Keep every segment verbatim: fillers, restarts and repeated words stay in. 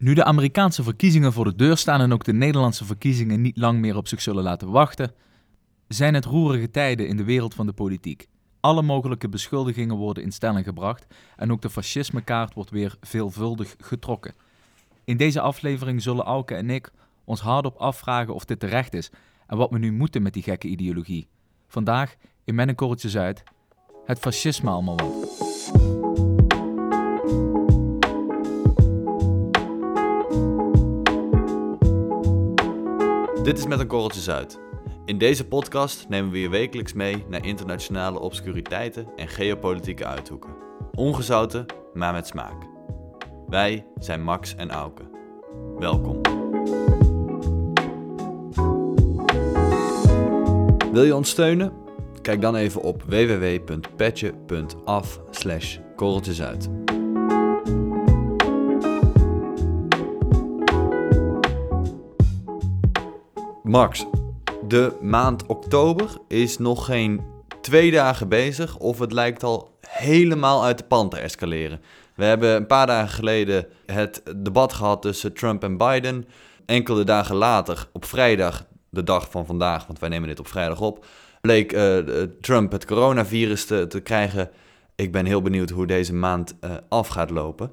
Nu de Amerikaanse verkiezingen voor de deur staan en ook de Nederlandse verkiezingen niet lang meer op zich zullen laten wachten, zijn het roerige tijden in de wereld van de politiek. Alle mogelijke beschuldigingen worden in stelling gebracht en ook de fascismekaart wordt weer veelvuldig getrokken. In deze aflevering zullen Auke en ik ons hardop afvragen of dit terecht is en wat we nu moeten met die gekke ideologie. Vandaag in Mijn Korreltje Zuid, het fascisme allemaal wat. Dit is Met een Korreltje Zuid. In deze podcast nemen we je wekelijks mee naar internationale obscuriteiten en geopolitieke uithoeken. Ongezouten, maar met smaak. Wij zijn Max en Auke. Welkom. Wil je ons steunen? Kijk dan even op www.petje.af slash korreltjezuid. Max, de maand oktober is nog geen twee dagen bezig of het lijkt al helemaal uit de pan te escaleren. We hebben een paar dagen geleden het debat gehad tussen Trump en Biden. Enkele dagen later, op vrijdag, de dag van vandaag, want wij nemen dit op vrijdag op, bleek uh, Trump het coronavirus te, te krijgen. Ik ben heel benieuwd hoe deze maand uh, af gaat lopen.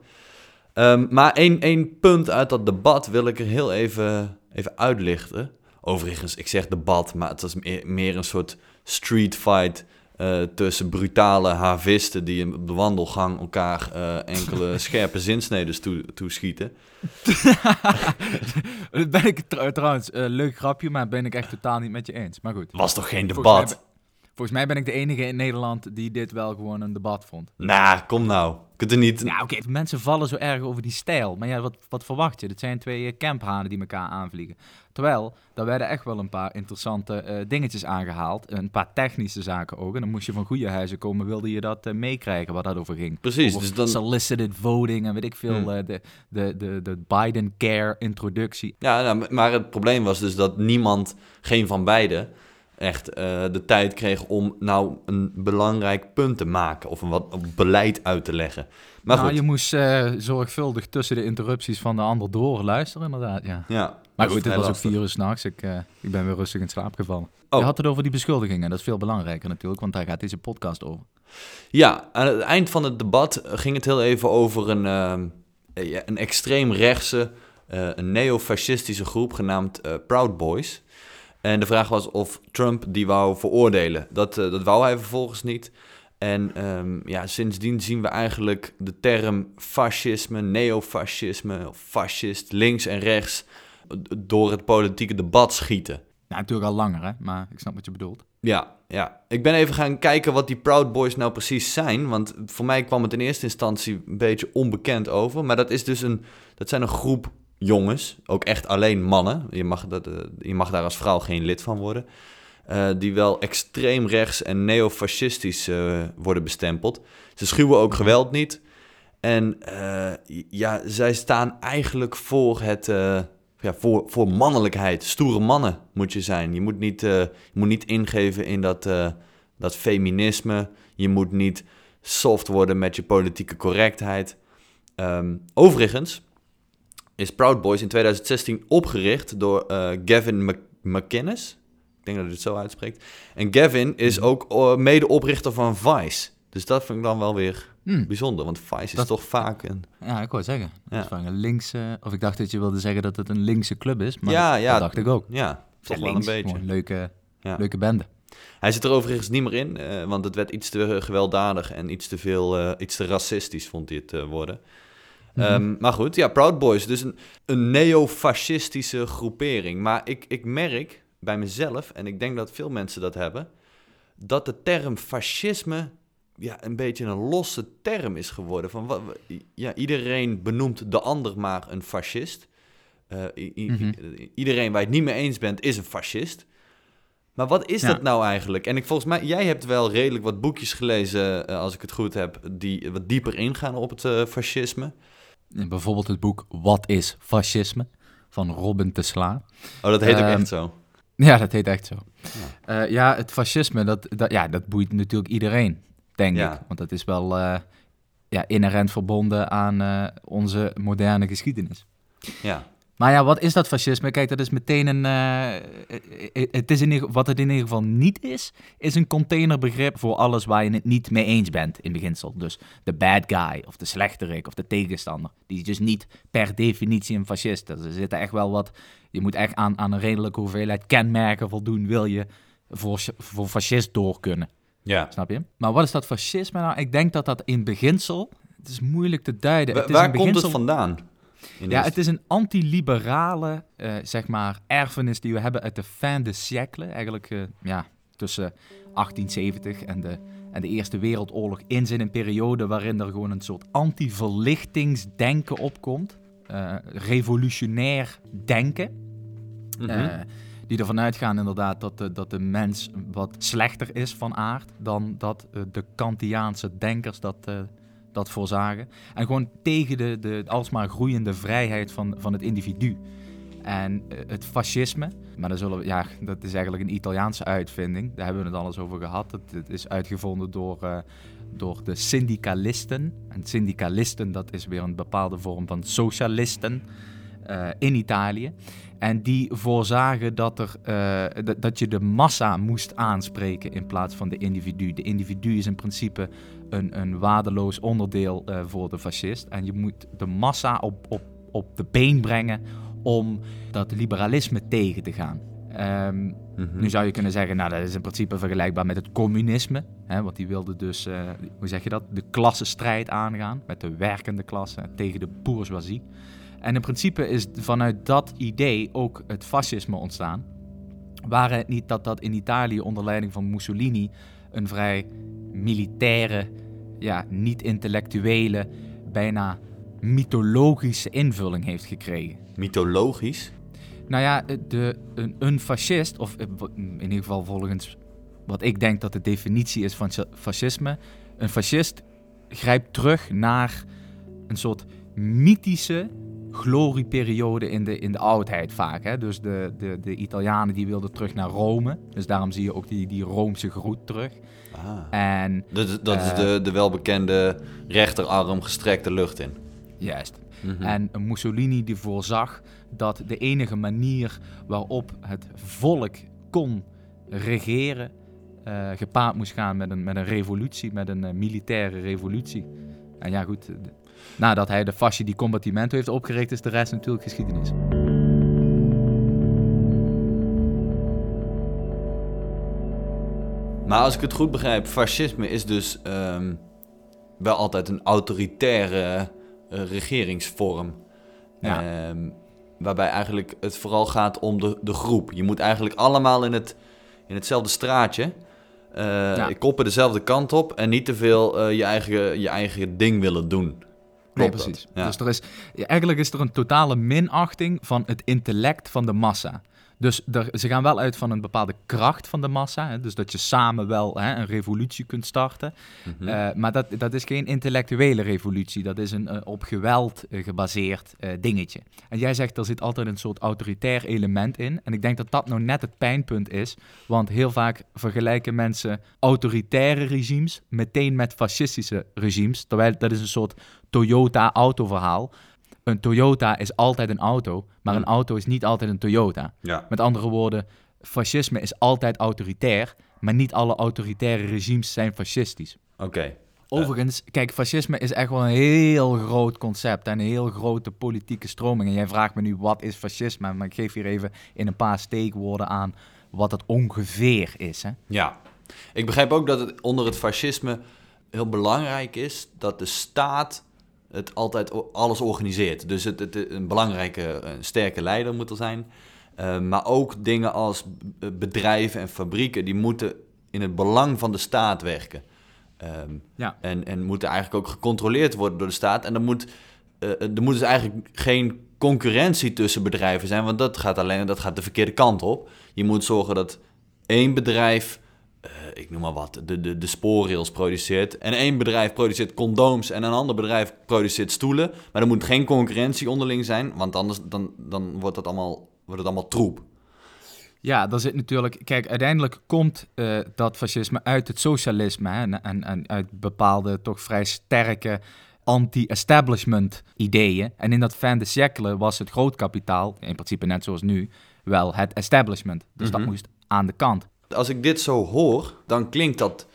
Um, maar één, één punt uit dat debat wil ik er heel even, even uitlichten. Overigens, ik zeg debat, maar het was meer een soort street fight uh, tussen brutale havisten die op de wandelgang elkaar uh, enkele scherpe zinsneden toe- toeschieten. Dat ben ik tr- trouwens, uh, leuk grapje, maar ben ik echt totaal niet met je eens. Maar goed. Was toch geen debat? Volgens mij, ben, volgens mij ben ik de enige in Nederland die dit wel gewoon een debat vond. Nou, nah, kom nou. Kunt er niet... Nou, oké, okay, mensen vallen zo erg over die stijl. Maar ja, wat, wat verwacht je? Dat zijn twee camphanen die elkaar aanvliegen. Terwijl, daar werden echt wel een paar interessante uh, dingetjes aangehaald. Een paar technische zaken ook. En dan moest je van goede huizen komen, wilde je dat uh, meekrijgen waar dat over ging. Precies. Over dus dan... solicited voting en weet ik veel. Hmm. Uh, de, de, de, de Biden-care introductie. Ja, nou, maar het probleem was dus dat niemand, geen van beiden, echt uh, de tijd kreeg om nou een belangrijk punt te maken of een wat een beleid uit te leggen. Maar nou, goed. Je moest uh, zorgvuldig tussen de interrupties van de ander door luisteren, inderdaad. Ja, ja maar goed, het was lastig. Ook vier uur 's nachts. Ik, uh, ik ben weer rustig in slaap gevallen. Oh. Je had het over die beschuldigingen. Dat is veel belangrijker natuurlijk, want daar gaat deze podcast over. Ja, aan het eind van het debat ging het heel even over een, uh, een extreemrechtse, uh, een neofascistische groep genaamd uh, Proud Boys. En de vraag was of Trump die wou veroordelen. Dat, uh, dat wou hij vervolgens niet. En um, ja, sindsdien zien we eigenlijk de term fascisme, neofascisme, fascist, links en rechts door het politieke debat schieten. Nou, natuurlijk al langer, hè? Maar ik snap wat je bedoelt. Ja, ja. Ik ben even gaan kijken wat die Proud Boys nou precies zijn. Want voor mij kwam het in eerste instantie een beetje onbekend over. Maar dat is dus een, dat zijn een groep jongens, ook echt alleen mannen, je mag, dat, uh, je mag daar als vrouw geen lid van worden, uh, die wel extreem rechts en neofascistisch uh, worden bestempeld. Ze schuwen ook geweld niet. En uh, ja, zij staan eigenlijk voor, het, uh, ja, voor, voor mannelijkheid. Stoere mannen moet je zijn. Je moet niet, uh, je moet niet ingeven in dat, uh, dat feminisme. Je moet niet soft worden met je politieke correctheid. Um, overigens is Proud Boys in twintig zestien opgericht door uh, Gavin Mc- McInnes. Ik denk dat hij het zo uitspreekt. En Gavin is ook uh, medeoprichter van Vice. Dus dat vind ik dan wel weer hmm. bijzonder, want Vice is dat... toch vaak een... Ja, ik wou zeggen. Ja. Dat is vaak een linkse... Of ik dacht dat je wilde zeggen dat het een linkse club is, maar ja, ja, dat dacht ik ook. Ja, toch wel links, een beetje. Een leuke, ja. leuke bende. Hij zit er overigens niet meer in, uh, want het werd iets te gewelddadig en iets te veel, uh, iets te racistisch vond hij het uh, worden. Mm-hmm. Um, maar goed, ja, Proud Boys, dus een, een neofascistische groepering. Maar ik, ik merk bij mezelf, en ik denk dat veel mensen dat hebben, dat de term fascisme ja, een beetje een losse term is geworden. Van wat, ja, iedereen benoemt de ander maar een fascist. Uh, i- mm-hmm. i- iedereen waar je het niet mee eens bent, is een fascist. Maar wat is ja. dat nou eigenlijk? En ik, volgens mij, jij hebt wel redelijk wat boekjes gelezen, uh, als ik het goed heb, die wat dieper ingaan op het uh, fascisme. Bijvoorbeeld het boek Wat is fascisme? Van Robin Tesla. Oh, dat heet uh, ook echt zo? Ja, dat heet echt zo. Ja, uh, ja het fascisme, dat, dat, ja, dat boeit natuurlijk iedereen, denk ja. ik. Want dat is wel uh, ja, inherent verbonden aan uh, onze moderne geschiedenis. Ja. Maar ja, wat is dat fascisme? Kijk, dat is meteen een... Uh, het is in ieder, wat het in ieder geval niet is, is een containerbegrip voor alles waar je het niet mee eens bent in beginsel. Dus de bad guy, of de slechterik, of de tegenstander. Die is dus niet per definitie een fascist. Dus er zit echt wel wat... Je moet echt aan, aan een redelijke hoeveelheid kenmerken voldoen, wil je voor, voor fascist door kunnen. Ja. Snap je? Maar wat is dat fascisme nou? Ik denk dat dat in beginsel... Het is moeilijk te duiden. Wa- het is waar een beginsel... komt het vandaan? Ja, het is een anti-liberale, uh, zeg maar, erfenis die we hebben uit de fin de siècle. Eigenlijk uh, ja, tussen achttien zeventig en de, en de Eerste Wereldoorlog in zijn een periode waarin er gewoon een soort anti-verlichtingsdenken opkomt. Uh, revolutionair denken. Mm-hmm. Uh, die ervan uitgaan inderdaad dat de, dat de mens wat slechter is van aard dan dat uh, de Kantiaanse denkers dat... Uh, dat voorzagen. En gewoon tegen de, de alsmaar groeiende vrijheid van, van het individu. En uh, het fascisme, maar dan zullen we, ja, dat is eigenlijk een Italiaanse uitvinding. Daar hebben we het alles over gehad. Het, het is uitgevonden door, uh, door de syndicalisten. En syndicalisten, dat is weer een bepaalde vorm van socialisten uh, in Italië. En die voorzagen dat, er, uh, d- dat je de massa moest aanspreken in plaats van de individu. De individu is in principe een, een waardeloos onderdeel uh, voor de fascist. En je moet de massa op, op, op de been brengen om dat liberalisme tegen te gaan. Um, mm-hmm. Nu zou je kunnen zeggen, nou, dat is in principe vergelijkbaar met het communisme. Hè, want die wilde dus, uh, hoe zeg je dat, de klassenstrijd aangaan met de werkende klasse tegen de bourgeoisie. En in principe is vanuit dat idee ook het fascisme ontstaan. Waren het niet dat dat in Italië onder leiding van Mussolini een vrij militaire, ja, niet-intellectuele, bijna mythologische invulling heeft gekregen. Mythologisch? Nou ja, de, een, een fascist, of in ieder geval volgens wat ik denk dat de definitie is van fascisme, een fascist grijpt terug naar een soort mythische glorieperiode in de, in de oudheid vaak. Hè? Dus de, de, de Italianen die wilden terug naar Rome. Dus daarom zie je ook die, die Roomse groet terug. Ah. En, dat dat uh, is de, de welbekende rechterarm gestrekte lucht in. Juist. Mm-hmm. En Mussolini die voorzag dat de enige manier waarop het volk kon regeren uh, gepaard moest gaan met een, met een revolutie, met een uh, militaire revolutie. En ja goed... Nadat hij de fasci di combattimento heeft opgericht, is de rest natuurlijk geschiedenis. Maar als ik het goed begrijp, fascisme is dus um, wel altijd een autoritaire uh, regeringsvorm. Ja. Um, waarbij eigenlijk het vooral gaat om de, de groep. Je moet eigenlijk allemaal in, het, in hetzelfde straatje... Uh, ja. Koppen dezelfde kant op en niet te veel uh, je, eigen, je eigen ding willen doen. Nee, precies. Ja. Dus er is, eigenlijk is er een totale minachting van het intellect van de massa. Dus er, ze gaan wel uit van een bepaalde kracht van de massa. Hè, dus dat je samen wel hè, een revolutie kunt starten. Mm-hmm. Uh, maar dat, dat is geen intellectuele revolutie. Dat is een uh, op geweld uh, gebaseerd uh, dingetje. En jij zegt, er zit altijd een soort autoritair element in. En ik denk dat dat nou net het pijnpunt is. Want heel vaak vergelijken mensen autoritaire regimes meteen met fascistische regimes. Terwijl dat is een soort Toyota-autoverhaal. Een Toyota is altijd een auto, maar een auto is niet altijd een Toyota. Ja. Met andere woorden, fascisme is altijd autoritair, maar niet alle autoritaire regimes zijn fascistisch. Oké. Okay. Overigens, uh. kijk, fascisme is echt wel een heel groot concept en een heel grote politieke stroming. En jij vraagt me nu, wat is fascisme? Maar ik geef hier even in een paar steekwoorden aan wat het ongeveer is. Hè? Ja, ik begrijp ook dat het onder het fascisme heel belangrijk is dat de staat... het altijd alles organiseert. Dus het, het, een belangrijke, een sterke leider moet er zijn. Uh, maar ook dingen als bedrijven en fabrieken... die moeten in het belang van de staat werken. Um, ja. en, en moeten eigenlijk ook gecontroleerd worden door de staat. En er moet, uh, er moet dus eigenlijk geen concurrentie tussen bedrijven zijn... want dat gaat alleen dat gaat de verkeerde kant op. Je moet zorgen dat één bedrijf... Uh, ik noem maar wat, de, de, de spoorrails produceert. En één bedrijf produceert condooms en een ander bedrijf produceert stoelen. Maar er moet geen concurrentie onderling zijn, want anders dan, dan wordt, dat allemaal, wordt het allemaal troep. Ja, dan zit natuurlijk... Kijk, uiteindelijk komt uh, dat fascisme uit het socialisme hè, en, en, en uit bepaalde toch vrij sterke anti-establishment ideeën. En in dat fin de siècle was het grootkapitaal, in principe net zoals nu, wel het establishment. Dus mm-hmm. dat moest aan de kant. Als ik dit zo hoor, dan klinkt dat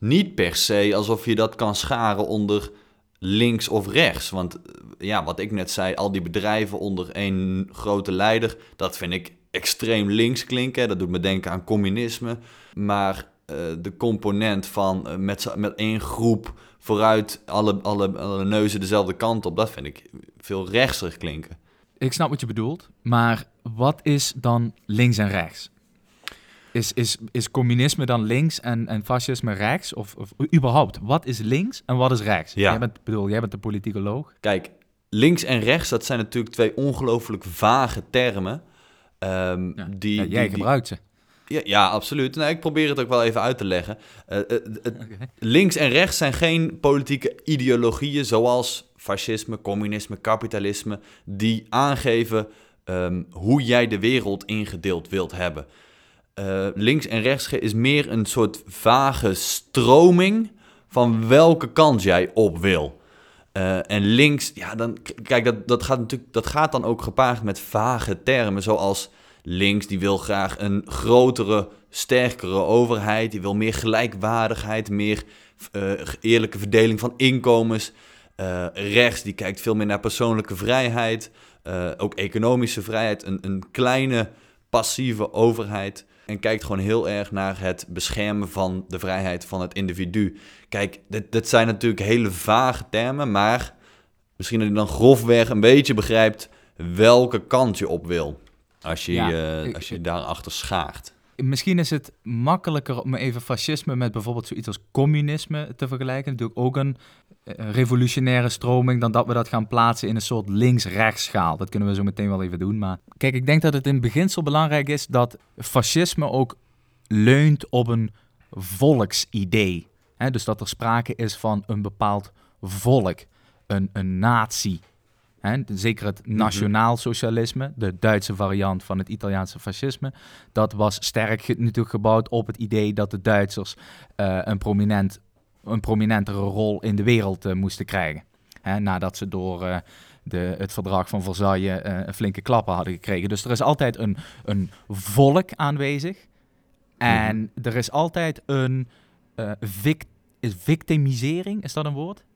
niet per se alsof je dat kan scharen onder links of rechts. Want ja, wat ik net zei, al die bedrijven onder één grote leider, dat vind ik extreem links klinken. Dat doet me denken aan communisme. Maar uh, de component van uh, met, met één groep vooruit, alle, alle, alle neuzen dezelfde kant op, dat vind ik veel rechtser klinken. Ik snap wat je bedoelt, maar wat is dan links en rechts? Is, is, is communisme dan links en, en fascisme rechts? Of, of überhaupt, wat is links en wat is rechts? Ja. Jij bent, bedoel, jij bent de politicoloog. Kijk, links en rechts, dat zijn natuurlijk twee ongelooflijk vage termen. Um, ja. die, ja, jij die, gebruikt die... ze. Ja, ja, absoluut. Nou, ik probeer het ook wel even uit te leggen. Uh, uh, uh, okay. Links en rechts zijn geen politieke ideologieën zoals fascisme, communisme, kapitalisme, die aangeven um, hoe jij de wereld ingedeeld wilt hebben. Uh, links en rechts is meer een soort vage stroming van welke kant jij op wil. Uh, en links, ja, dan, kijk, dat, dat gaat natuurlijk, dat gaat dan ook gepaard met vage termen, zoals links, die wil graag een grotere, sterkere overheid, die wil meer gelijkwaardigheid, meer uh, eerlijke verdeling van inkomens. Uh, rechts, die kijkt veel meer naar persoonlijke vrijheid, uh, ook economische vrijheid, een, een kleine passieve overheid. En kijkt gewoon heel erg naar het beschermen van de vrijheid van het individu. Kijk, dit, dit zijn natuurlijk hele vage termen, maar misschien dat je dan grofweg een beetje begrijpt welke kant je op wil. Als je, ja, uh, als je ik, daarachter schaart. Misschien is het makkelijker om even fascisme met bijvoorbeeld zoiets als communisme te vergelijken. Natuurlijk ook een uh, revolutionaire stroming, dan dat we dat gaan plaatsen in een soort links-rechts schaal. Dat kunnen we zo meteen wel even doen. Maar kijk, ik denk dat het in beginsel belangrijk is dat fascisme ook leunt op een volksidee. He, dus dat er sprake is van een bepaald volk, een, een natie. He, zeker het nationaal socialisme, de Duitse variant van het Italiaanse fascisme, dat was sterk natuurlijk gebouwd op het idee dat de Duitsers uh, een, prominent, een prominentere rol in de wereld uh, moesten krijgen. He, nadat ze door uh, de, het Verdrag van Versailles uh, een flinke klappen hadden gekregen. Dus er is altijd een, een volk aanwezig en mm-hmm. er is altijd een uh, vic- is victimisering, is dat een woord?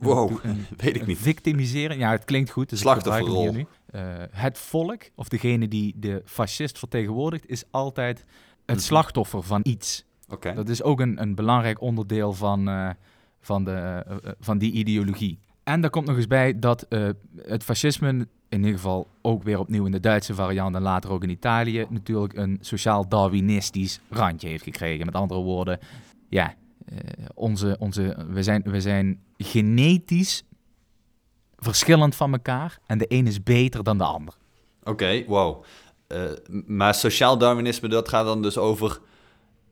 Wow, een, een, weet ik niet. Victimiseren, ja, het klinkt goed. Dus slachtofferrol. Het, uh, het volk, of degene die de fascist vertegenwoordigt, is altijd het mm-hmm. slachtoffer van iets. Okay. Dat is ook een, een belangrijk onderdeel van, uh, van, de, uh, uh, van die ideologie. En daar komt nog eens bij dat uh, het fascisme, in ieder geval ook weer opnieuw in de Duitse variant en later ook in Italië, natuurlijk een sociaal-darwinistisch randje heeft gekregen. Met andere woorden, ja, uh, onze, onze, we zijn... We zijn genetisch verschillend van elkaar en de een is beter dan de ander. Oké, okay, wow. Uh, maar sociaal darwinisme, dat gaat dan dus over,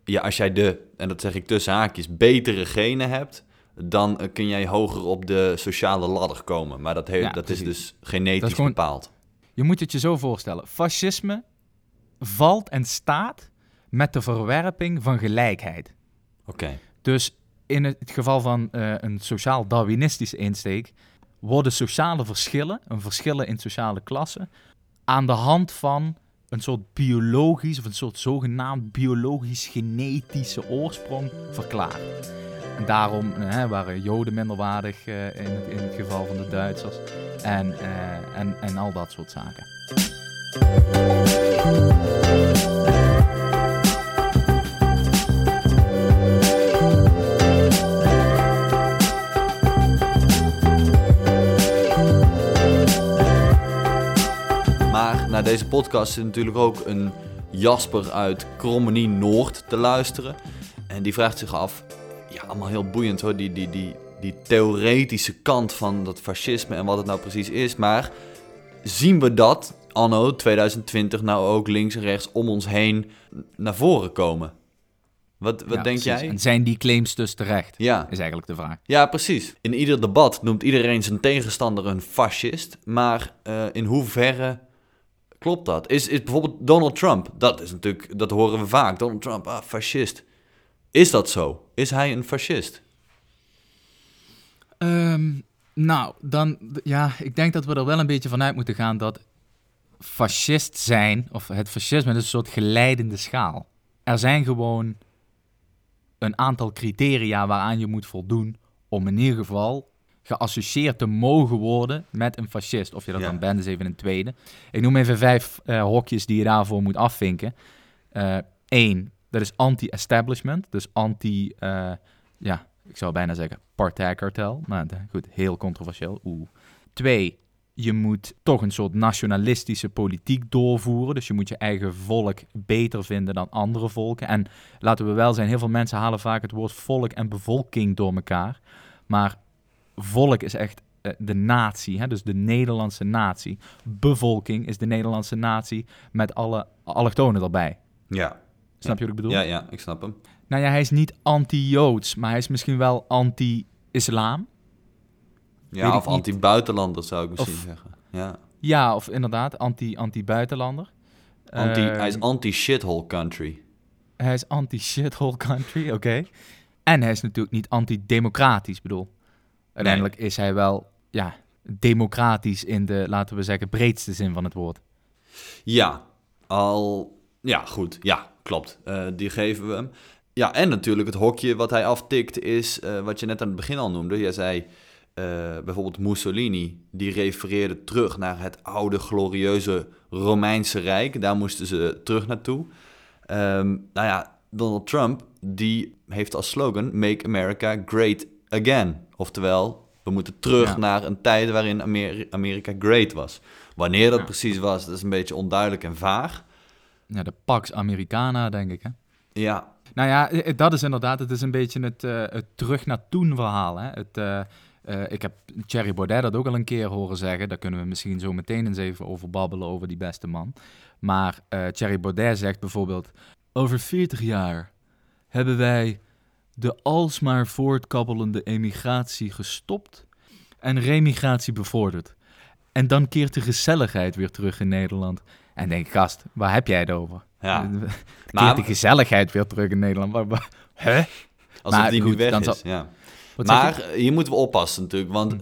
ja, als jij de, en dat zeg ik tussen haakjes, betere genen hebt, dan uh, kun jij hoger op de sociale ladder komen. Maar dat, he- ja, dat is dus genetisch dat is gewoon, bepaald. Je moet het je zo voorstellen. Fascisme valt en staat met de verwerping van gelijkheid. Oké. Okay. Dus in het geval van uh, een sociaal-darwinistische insteek worden sociale verschillen, een verschillen in sociale klassen, aan de hand van een soort biologisch of een soort zogenaamd biologisch-genetische oorsprong verklaard. En daarom uh, waren Joden minderwaardig uh, in, het, in het geval van de Duitsers en, uh, en, en al dat soort zaken. Na deze podcast zit natuurlijk ook een Jasper uit Krommenie Noord te luisteren. En die vraagt zich af, ja, allemaal heel boeiend hoor, die, die, die, die theoretische kant van dat fascisme en wat het nou precies is. Maar zien we dat anno twintig twintig nou ook links en rechts om ons heen naar voren komen? Wat, wat ja, denk precies. jij? En zijn die claims dus terecht? Ja. Is eigenlijk de vraag. Ja, precies. In ieder debat noemt iedereen zijn tegenstander een fascist. Maar uh, in hoeverre klopt dat? Is, is bijvoorbeeld Donald Trump, dat is natuurlijk, dat horen we vaak. Donald Trump, ah, fascist. Is dat zo? Is hij een fascist? Um, Nou, dan, ja, ik denk dat we er wel een beetje vanuit moeten gaan dat fascist zijn, of het fascisme, is een soort geleidende schaal. Er zijn gewoon een aantal criteria waaraan je moet voldoen om in ieder geval geassocieerd te mogen worden met een fascist. Of je dat ja. dan bent, is even een tweede. Ik noem even vijf uh, hokjes die je daarvoor moet afvinken. Eén, uh, dat is anti-establishment, dus anti, uh, ja, ik zou bijna zeggen partijkartel. Maar goed, heel controversieel. Oeh. Twee, je moet toch een soort nationalistische politiek doorvoeren. Dus je moet je eigen volk beter vinden dan andere volken. En laten we wel zijn, heel veel mensen halen vaak het woord volk en bevolking door elkaar. Maar volk is echt uh, de natie, hè? Dus de Nederlandse natie. Bevolking is de Nederlandse natie met alle allochtonen erbij. Ja. Snap je wat ik bedoel? Ja, ja, ik snap hem. Nou ja, hij is niet anti-Joods, maar hij is misschien wel anti-islam. Ja, of anti-buitenlander zou ik misschien of, zeggen. Ja. ja, of inderdaad, anti, anti-buitenlander. Anti, uh, hij is anti-shithole country. Hij is anti-shithole country, oké. Okay. En hij is natuurlijk niet antidemocratisch, bedoel. Uiteindelijk nee. is hij wel ja, democratisch in de, laten we zeggen, breedste zin van het woord. Ja, al... Ja, goed. Ja, klopt. Uh, die geven we hem. Ja, en natuurlijk het hokje wat hij aftikt is, uh, wat je net aan het begin al noemde. Jij zei... Uh, bijvoorbeeld Mussolini, die refereerde terug naar het oude, glorieuze Romeinse Rijk. Daar moesten ze terug naartoe. Um, nou ja, Donald Trump, die heeft als slogan Make America Great Again. Oftewel, we moeten terug ja. naar een tijd waarin Amer- Amerika great was. Wanneer dat ja. precies was, dat is een beetje onduidelijk en vaag. Ja, de Pax Americana, denk ik, hè? Ja. Nou ja, dat is inderdaad, het is een beetje het, uh, het terug naar toen verhaal, hè? Het... Uh, Uh, ik heb Thierry Baudet dat ook al een keer horen zeggen. Daar kunnen we misschien zo meteen eens even over babbelen, over die beste man. Maar uh, Thierry Baudet zegt bijvoorbeeld... Over veertig jaar hebben wij de alsmaar voortkabbelende emigratie gestopt en remigratie bevorderd. En dan keert de gezelligheid weer terug in Nederland. En denk, gast, waar heb jij het over? Ja. keert maar... de gezelligheid weer terug in Nederland. Waar, waar... Hè? Alsof maar, die goed, nu weg is, zal... ja. Maar hier moeten we oppassen natuurlijk, want,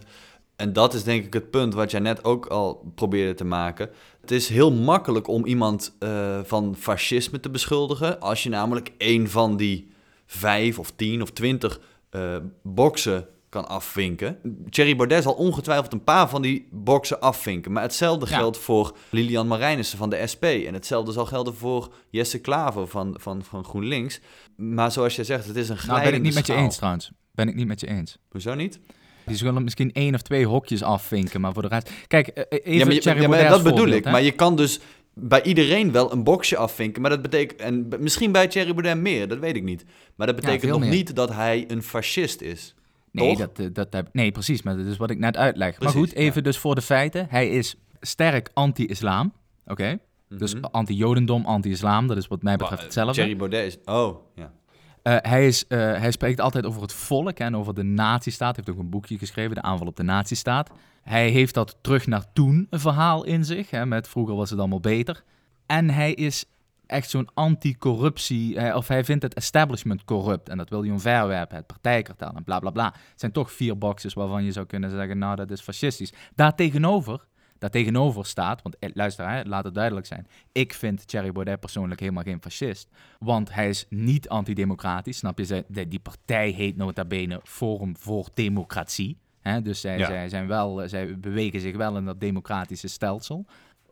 en dat is denk ik het punt wat jij net ook al probeerde te maken. Het is heel makkelijk om iemand uh, van fascisme te beschuldigen, als je namelijk één van die vijf of tien of twintig uh, boksen kan afvinken. Thierry Baudet zal ongetwijfeld een paar van die boksen afvinken, maar hetzelfde ja. geldt voor Lilian Marijnissen van de S P en hetzelfde zal gelden voor Jesse Klaver van, van, van GroenLinks. Maar zoals jij zegt, het is een glijdende schaal. Nou, ben ik niet met je eens trouwens. Ben ik niet met je eens. Hoezo niet? Die zullen misschien één of twee hokjes afvinken, maar voor de rest... Kijk, even ja, maar je, Thierry ja, maar dat voorbeeld, bedoel ik. Hè? Maar je kan dus bij iedereen wel een boksje afvinken, maar dat betekent... En misschien bij Thierry Baudet meer, dat weet ik niet. Maar dat betekent ja, nog meer. niet dat hij een fascist is. Nee, dat, dat, dat, nee precies, maar dat is wat ik net uitleg. Precies, maar goed, even ja. dus voor de feiten. Hij is sterk anti-islam, oké? Okay? Mm-hmm. Dus anti-jodendom, anti-islam, dat is wat mij betreft hetzelfde. Thierry Baudet is... Oh, ja. Uh, hij, is, uh, hij spreekt altijd over het volk hè, en over de nazistaat. Hij heeft ook een boekje geschreven, De aanval op de nazistaat. Hij heeft dat terug naar toen een verhaal in zich, hè, met vroeger was het allemaal beter. En hij is echt zo'n anti-corruptie, hè, of hij vindt het establishment corrupt. En dat wil hij omverwerpen, het partijkartel en bla bla bla. Het zijn toch vier boxes waarvan je zou kunnen zeggen, nou dat is fascistisch. Daartegenover, daartegenover staat, want luister, hè, laat het duidelijk zijn. Ik vind Thierry Baudet persoonlijk helemaal geen fascist. Want hij is niet antidemocratisch, snap je? Die partij heet nota bene Forum voor Democratie. Hè? Dus zij, ja. zij, zijn wel, zij bewegen zich wel in dat democratische stelsel.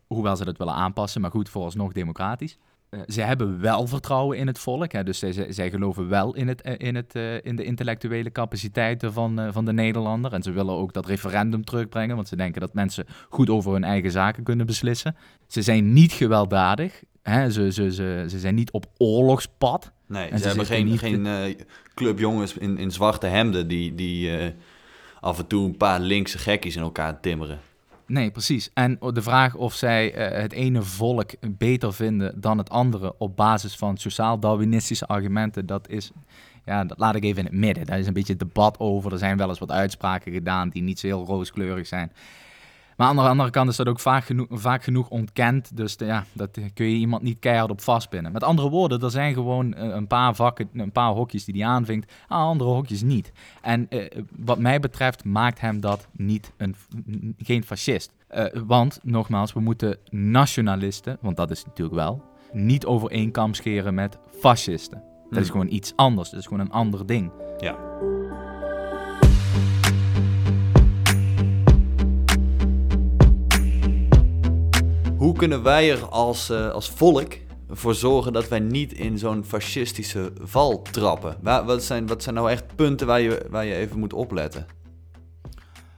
Hoewel ze dat willen aanpassen, maar goed, vooralsnog democratisch. Uh, ze hebben wel vertrouwen in het volk. Hè? Dus zij, zij, zij geloven wel in, het, in, het, uh, in de intellectuele capaciteiten van, uh, van de Nederlander. En ze willen ook dat referendum terugbrengen, want ze denken dat mensen goed over hun eigen zaken kunnen beslissen. Ze zijn niet gewelddadig. Hè? Ze, ze, ze, ze zijn niet op oorlogspad. Nee, ze, ze hebben geen, niet... geen uh, club jongens in, in zwarte hemden die, die uh, af en toe een paar linkse gekkies in elkaar timmeren. Nee, precies. En de vraag of zij uh, het ene volk beter vinden dan het andere op basis van sociaal-darwinistische argumenten, dat is, ja, dat laat ik even in het midden. Daar is een beetje debat over. Er zijn wel eens wat uitspraken gedaan die niet zo heel rooskleurig zijn. Maar aan de andere kant is dat ook vaak genoeg, vaak genoeg ontkend. Dus ja, dat kun je iemand niet keihard op vastpinnen. Met andere woorden, er zijn gewoon een paar vakken, een paar hokjes die hij aanvinkt, aan andere hokjes niet. En eh, wat mij betreft maakt hem dat niet een, geen fascist. Uh, want, nogmaals, we moeten nationalisten, want dat is natuurlijk wel, niet over één kam scheren met fascisten. Dat hmm. is gewoon iets anders, dat is gewoon een ander ding. Ja. Hoe kunnen wij er als, uh, als volk voor zorgen dat wij niet in zo'n fascistische val trappen? Waar, wat, zijn, wat zijn nou echt punten waar je, waar je even moet opletten?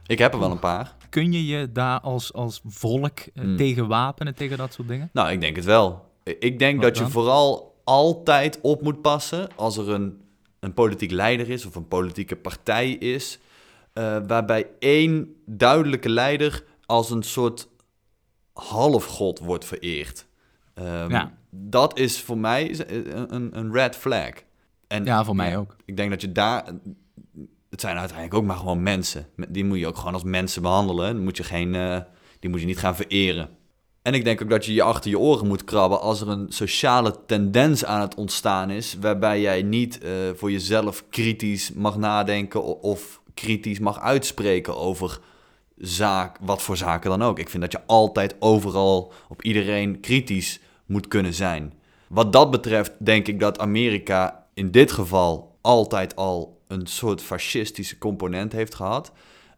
Ik heb er wel een paar. Kun je je daar als, als volk uh, hmm. tegen wapenen, tegen dat soort dingen? Nou, ik denk het wel. Ik denk wat dat dan? Je vooral altijd op moet passen als er een, een politiek leider is of een politieke partij is, uh, waarbij één duidelijke leider als een soort halfgod wordt vereerd. Um, ja. Dat is voor mij een, een red flag. En ja, voor mij ook. Ik denk dat je daar... Het zijn uiteindelijk ook maar gewoon mensen. Die moet je ook gewoon als mensen behandelen. Die moet je, geen, uh, die moet je niet gaan vereren. En ik denk ook dat je je achter je oren moet krabben als er een sociale tendens aan het ontstaan is, waarbij jij niet uh, voor jezelf kritisch mag nadenken of kritisch mag uitspreken over zaak, wat voor zaken dan ook. Ik vind dat je altijd overal op iedereen kritisch moet kunnen zijn. Wat dat betreft denk ik dat Amerika in dit geval altijd al een soort fascistische component heeft gehad.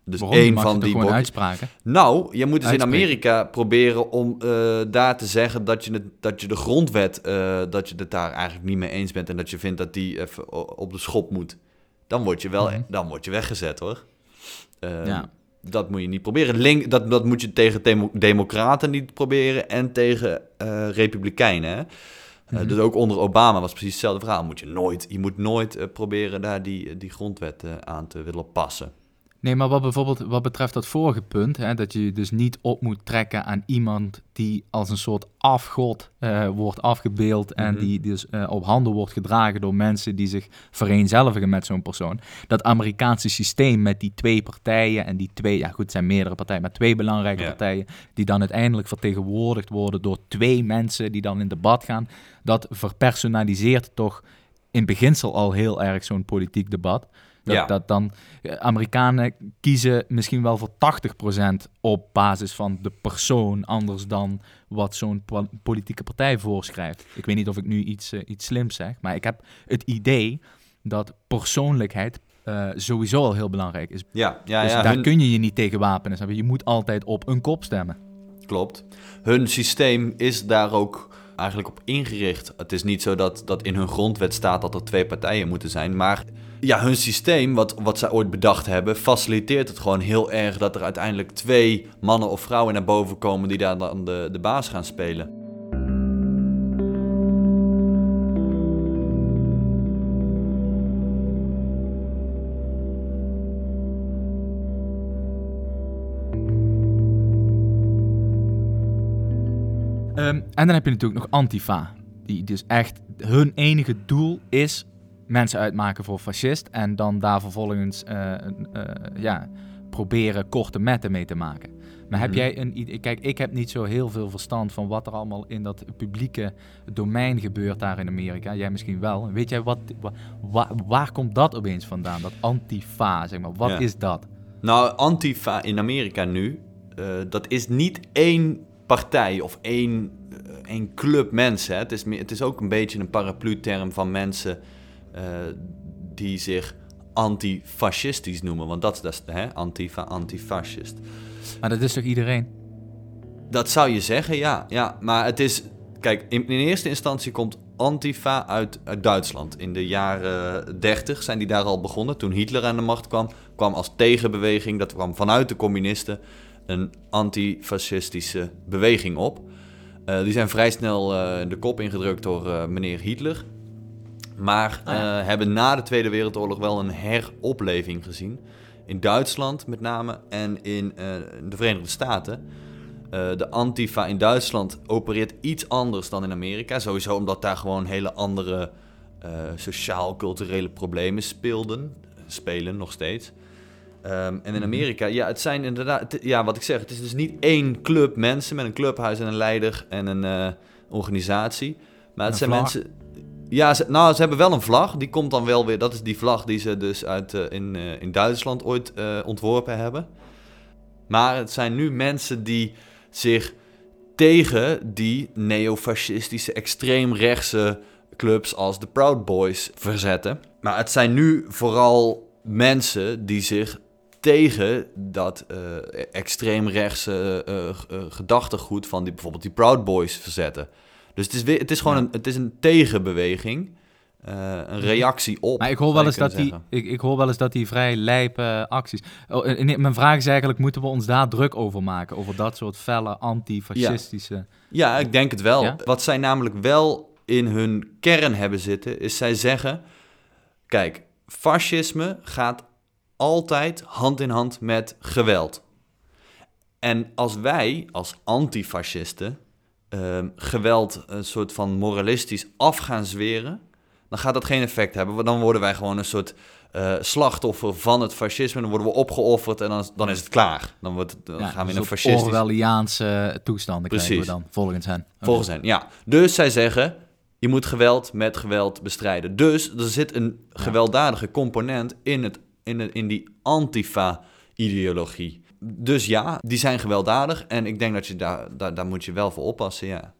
Dus één van die bo- uitspraken. Nou, je moet dus in Amerika proberen om uh, daar te zeggen dat je, het, dat je de grondwet, uh, dat je het daar eigenlijk niet mee eens bent en dat je vindt dat die even op de schop moet. Dan word je wel, mm-hmm. dan word je weggezet, hoor. Uh, ja. Dat moet je niet proberen. Link, dat, dat moet je tegen demo, democraten niet proberen en tegen uh, republikeinen. Hè? Mm-hmm. Uh, dus ook onder Obama was precies hetzelfde verhaal. Moet je, nooit, je moet nooit uh, proberen daar die, die grondwet uh, aan te willen passen. Nee, maar wat bijvoorbeeld wat betreft dat vorige punt, hè, dat je dus niet op moet trekken aan iemand die als een soort afgod uh, wordt afgebeeld en mm-hmm. die dus uh, op handen wordt gedragen door mensen die zich vereenzelvigen met zo'n persoon. Dat Amerikaanse systeem met die twee partijen en die twee, ja goed, het zijn meerdere partijen, maar twee belangrijke ja. partijen die dan uiteindelijk vertegenwoordigd worden door twee mensen die dan in debat gaan, dat verpersonaliseert toch in beginsel al heel erg zo'n politiek debat. Dat, ja. dat dan Amerikanen kiezen misschien wel voor tachtig procent op basis van de persoon, anders dan wat zo'n po- politieke partij voorschrijft. Ik weet niet of ik nu iets, uh, iets slims zeg, maar ik heb het idee dat persoonlijkheid uh, sowieso al heel belangrijk is. Ja, ja, dus ja, daar hun... kun je je niet tegen wapenen. Je moet altijd op een kop stemmen. Klopt. Hun systeem is daar ook eigenlijk op ingericht. Het is niet zo dat, dat in hun grondwet staat dat er twee partijen moeten zijn, maar ja, hun systeem, wat, wat zij ooit bedacht hebben, faciliteert het gewoon heel erg dat er uiteindelijk twee mannen of vrouwen naar boven komen die daar dan de, de baas gaan spelen. Um, en dan heb je natuurlijk nog Antifa, die dus echt hun enige doel is mensen uitmaken voor fascist en dan daar vervolgens uh, uh, ja, proberen korte metten mee te maken. Maar heb jij een... Kijk, ik heb niet zo heel veel verstand van wat er allemaal in dat publieke domein gebeurt daar in Amerika. Jij misschien wel. Weet jij, wat, wa, waar komt dat opeens vandaan? Dat Antifa, zeg maar. Wat ja. is dat? Nou, Antifa in Amerika nu, uh, dat is niet één partij of één, uh, één club mensen. Hè. Het is, het is ook een beetje een paraplu-term van mensen Uh, die zich antifascistisch noemen. Want dat is, hè, Antifa, antifascist. Maar dat is toch iedereen? Dat zou je zeggen, ja. ja. Maar het is... Kijk, in, in eerste instantie komt Antifa uit, uit Duitsland. In de jaren dertig zijn die daar al begonnen. Toen Hitler aan de macht kwam, kwam als tegenbeweging, dat kwam vanuit de communisten, een antifascistische beweging op. Uh, die zijn vrij snel uh, de kop ingedrukt door uh, meneer Hitler. Maar uh, hebben na de Tweede Wereldoorlog wel een heropleving gezien. In Duitsland met name en in uh, de Verenigde Staten. Uh, de Antifa in Duitsland opereert iets anders dan in Amerika. Sowieso omdat daar gewoon hele andere uh, sociaal-culturele problemen speelden. Spelen nog steeds. Um, en in Amerika, ja, het zijn inderdaad... Het, ja, wat ik zeg, het is dus niet één club mensen met een clubhuis en een leider en een uh, organisatie. Maar het een zijn vlag. Mensen... Ja, ze, nou, ze hebben wel een vlag. Die komt dan wel weer... Dat is die vlag die ze dus uit, uh, in, uh, in Duitsland ooit uh, ontworpen hebben. Maar het zijn nu mensen die zich tegen die neofascistische, extreemrechtse clubs als de Proud Boys verzetten. Maar het zijn nu vooral mensen die zich tegen dat uh, extreemrechtse uh, uh, gedachtegoed van die, bijvoorbeeld die Proud Boys verzetten. Dus het is, weer, het is gewoon een, het is een tegenbeweging, uh, een reactie op. Maar ik hoor wel eens dat die, ik, ik hoor wel eens dat die vrij lijpe acties... Oh, nee, mijn vraag is eigenlijk, moeten we ons daar druk over maken? Over dat soort felle antifascistische... Ja, ja ik denk het wel. Ja? Wat zij namelijk wel in hun kern hebben zitten, is zij zeggen... Kijk, fascisme gaat altijd hand in hand met geweld. En als wij, als antifascisten... Uh, geweld een soort van moralistisch af gaan zweren, dan gaat dat geen effect hebben. Want dan worden wij gewoon een soort uh, slachtoffer van het fascisme. Dan worden we opgeofferd en dan, dan is het klaar. Dan, wordt het, dan ja, gaan we in een fascistisch... Orwelliaanse toestanden Precies. krijgen we dan, volgens hen. Okay. Volgens hen, ja. Dus zij zeggen, je moet geweld met geweld bestrijden. Dus er zit een gewelddadige component in, het, in, het, in die antifa-ideologie. Dus ja, die zijn gewelddadig en ik denk dat je daar, daar, daar moet je wel voor oppassen, ja.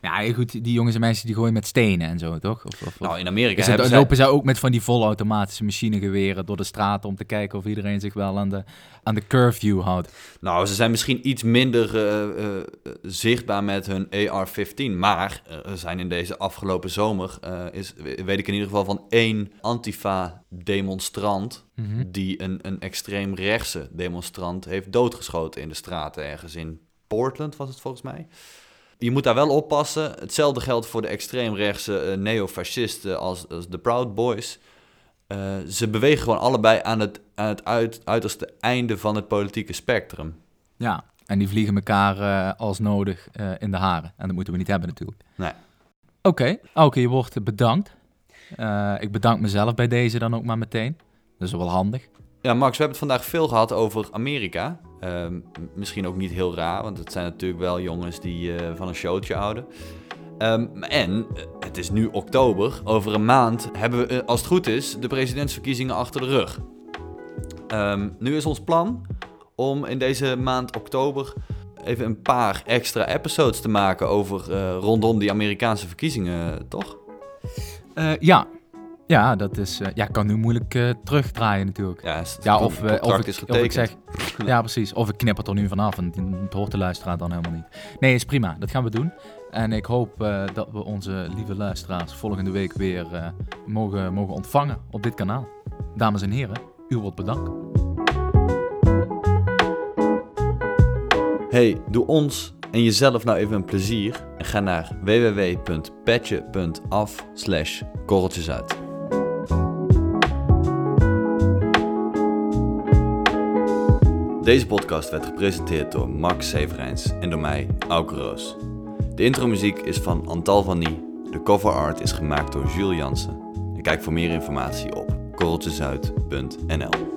Ja, goed, die jongens en meisjes die gooien met stenen en zo, toch? Of, of, nou, in Amerika het, hebben ze... lopen zij ook met van die volautomatische machinegeweren door de straten om te kijken of iedereen zich wel aan de, aan de curfew houdt. Nou, ze zijn misschien iets minder uh, uh, zichtbaar met hun A R vijftien, maar er zijn in deze afgelopen zomer, uh, is, weet ik in ieder geval van één Antifa-demonstrant mm-hmm. die een, een extreemrechtse demonstrant heeft doodgeschoten in de straten ergens in Portland, was het volgens mij. Je moet daar wel oppassen. Hetzelfde geldt voor de extreemrechtse uh, neofascisten als, als de Proud Boys. Uh, ze bewegen gewoon allebei aan het, aan het uit, uiterste einde van het politieke spectrum. Ja, en die vliegen elkaar uh, als nodig uh, in de haren. En dat moeten we niet hebben natuurlijk. Nee. Oké, okay. Auke, je wordt bedankt. Uh, ik bedank mezelf bij deze dan ook maar meteen. Dat is wel handig. Ja, Max, we hebben het vandaag veel gehad over Amerika. Uh, misschien ook niet heel raar, want het zijn natuurlijk wel jongens die uh, van een showtje houden. Um, en uh, het is nu oktober. Over een maand hebben we, uh, als het goed is, de presidentsverkiezingen achter de rug. Um, nu is ons plan om in deze maand oktober even een paar extra episodes te maken over uh, rondom die Amerikaanse verkiezingen, toch? Uh, ja. Ja, dat is, uh, ja, kan nu moeilijk uh, terugdraaien natuurlijk. Ja, het ja, of, uh, of, ik, is of ik zeg, ja, precies. Of ik knip het er nu vanaf en het hoort de luisteraar dan helemaal niet. Nee, is prima. Dat gaan we doen. En ik hoop uh, dat we onze lieve luisteraars volgende week weer uh, mogen, mogen ontvangen op dit kanaal. Dames en heren, u wordt bedankt. Hey, doe ons en jezelf nou even een plezier. En ga naar www.petje.af slash korreltjesuit. Deze podcast werd gepresenteerd door Max Zeverijns en door mij, Auke Roos. De intromuziek is van Antal van Nie. De cover art is gemaakt door Jules Jansen. En kijk voor meer informatie op korreltjesuit punt n l.